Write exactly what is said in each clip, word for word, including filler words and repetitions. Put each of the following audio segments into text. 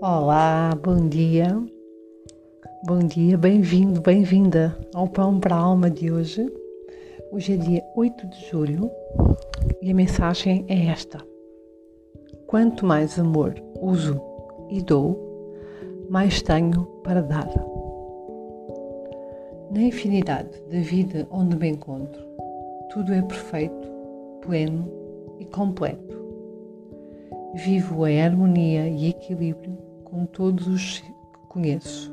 Olá, bom dia, bom dia, bem-vindo, bem-vinda ao Pão para a Alma de hoje. Hoje é dia oito de julho e a mensagem é esta: quanto mais amor uso e dou, mais tenho para dar. Na infinidade da vida onde me encontro, tudo é perfeito, pleno e completo. Vivo em harmonia e equilíbrio com todos os que conheço.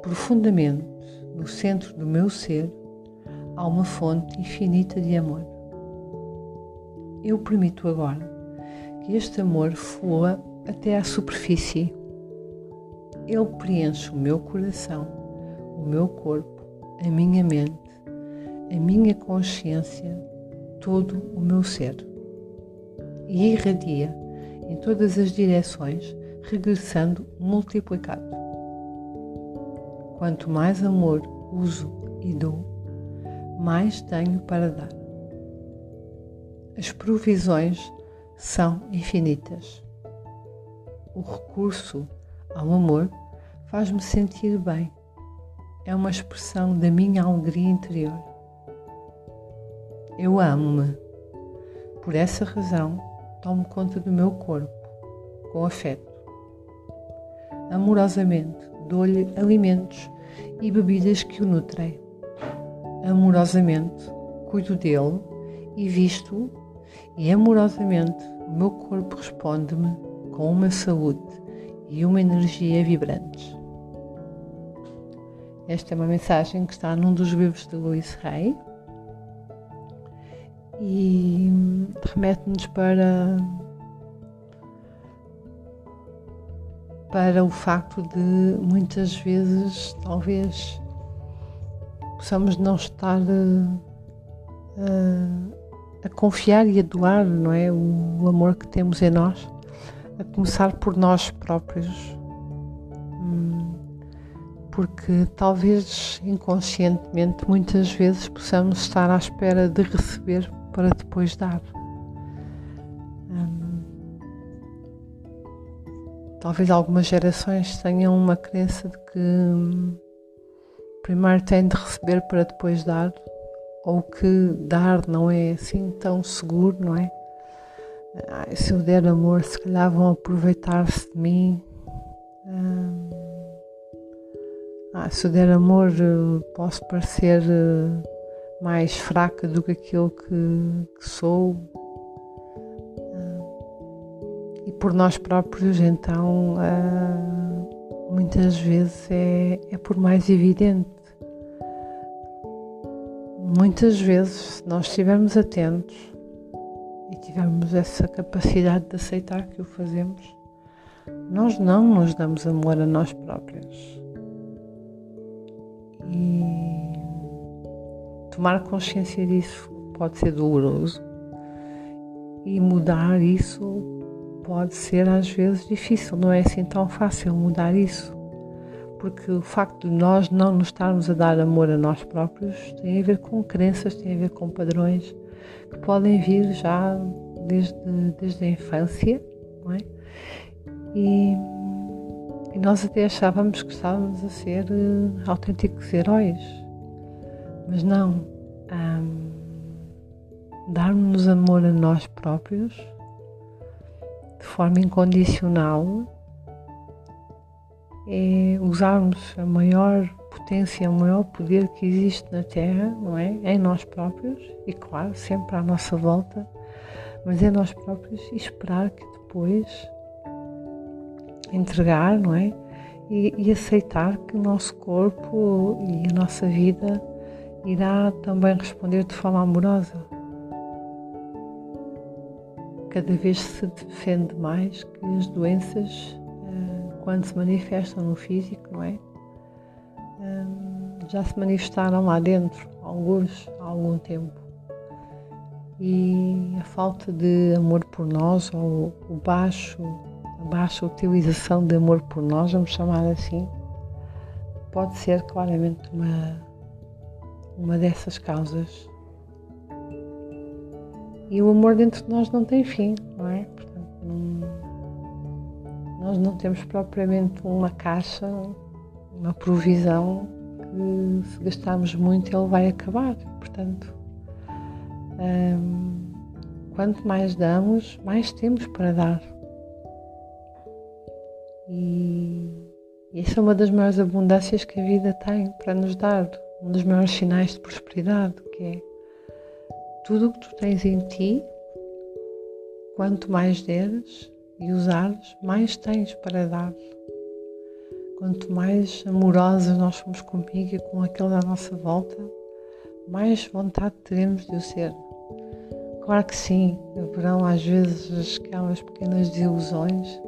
Profundamente, no centro do meu ser, há uma fonte infinita de amor. Eu permito agora que este amor flua até à superfície. Ele preenche o meu coração, o meu corpo, a minha mente, a minha consciência, todo o meu ser. E irradia em todas as direções, regressando multiplicado. Quanto mais amor uso e dou, mais tenho para dar. As provisões são infinitas. O recurso ao amor faz-me sentir bem. É uma expressão da minha alegria interior. Eu amo-me. Por essa razão, tomo conta do meu corpo, com afeto. Amorosamente dou-lhe alimentos e bebidas que o nutrem. Amorosamente cuido dele e visto-o, e amorosamente o meu corpo responde-me com uma saúde e uma energia vibrantes. Esta é uma mensagem que está num dos livros de Luís Rei e remete-nos para, para o facto de muitas vezes talvez possamos não estar a, a, a confiar e a doar, não é? O, o amor que temos em nós, a começar por nós próprios, porque talvez inconscientemente muitas vezes possamos estar à espera de receber para depois dar. Hum, talvez algumas gerações tenham uma crença de que hum, primeiro têm de receber para depois dar, ou que dar não é assim tão seguro, não é? Ah, se eu der amor, se calhar vão aproveitar-se de mim. Hum, ah, se eu der amor, posso parecer mais fraca do que aquilo que, que sou, e por nós próprios então muitas vezes é, é por mais evidente. Muitas vezes, se nós estivermos atentos e tivermos essa capacidade de aceitar que o fazemos, nós não nos damos amor a nós próprios. E tomar consciência disso pode ser doloroso, e mudar isso pode ser às vezes difícil, não é assim tão fácil mudar isso, porque o facto de nós não nos estarmos a dar amor a nós próprios tem a ver com crenças, tem a ver com padrões que podem vir já desde, desde a infância, não é? E, e nós até achávamos que estávamos a ser uh, autênticos heróis. Mas não, hum, darmos amor a nós próprios de forma incondicional é usarmos a maior potência, o maior poder que existe na Terra, não é? Em nós próprios e, claro, sempre à nossa volta, mas em nós próprios, e esperar que depois entregar, não é? E, e aceitar que o nosso corpo e a nossa vida irá também responder de forma amorosa. Cada vez se defende mais que as doenças, quando se manifestam no físico, não é? Já se manifestaram lá dentro, alguns, há algum tempo. E a falta de amor por nós, ou o baixo, a baixa utilização de amor por nós, vamos chamar assim, pode ser claramente uma uma dessas causas. E o amor dentro de nós não tem fim, não é? Portanto, não, Nós não temos propriamente uma caixa, uma provisão que, se gastarmos muito, ele vai acabar. Portanto, hum, quanto mais damos, mais temos para dar. E essa é uma das maiores abundâncias que a vida tem para nos dar, um dos maiores sinais de prosperidade, que é tudo o que tu tens em ti, quanto mais deres e usares, mais tens para dar. Quanto mais amorosos nós somos comigo e com aqueles à nossa volta, mais vontade teremos de o ser. Claro que sim, haverão às vezes aquelas pequenas desilusões,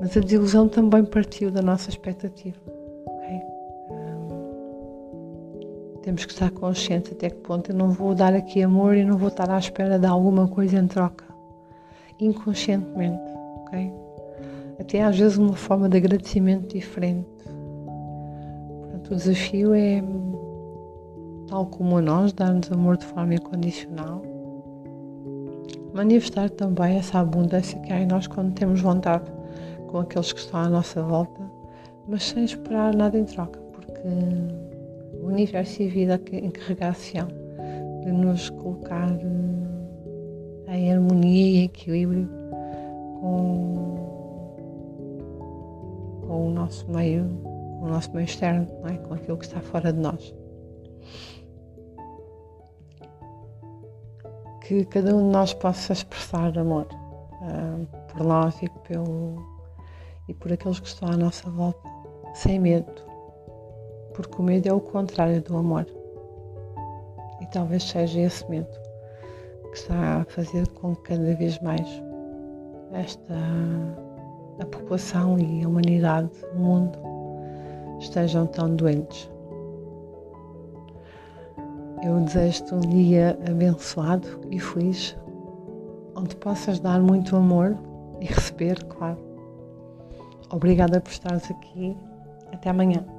mas a desilusão também partiu da nossa expectativa. Okay? Um, temos que estar conscientes até que ponto eu não vou dar aqui amor e não vou estar à espera de alguma coisa em troca. Inconscientemente, ok? Até às vezes uma forma de agradecimento diferente. Portanto, o desafio é, tal como a nós, dar-nos amor de forma incondicional, manifestar também essa abundância que há em nós quando temos vontade com aqueles que estão à nossa volta, mas sem esperar nada em troca, porque o universo e a vida encarregar-se-ão de nos colocar em harmonia e equilíbrio com, com o nosso meio, com o nosso meio externo, não é? Com aquilo que está fora de nós. Que cada um de nós possa expressar amor uh, por nós e, pelo, e por aqueles que estão à nossa volta, sem medo, porque o medo é o contrário do amor. E talvez seja esse medo que está a fazer com que cada vez mais esta a população e a humanidade, o mundo, estejam tão doentes. Eu desejo-te um dia abençoado e feliz, onde possas dar muito amor e receber, claro. Obrigada por estares aqui. Até amanhã.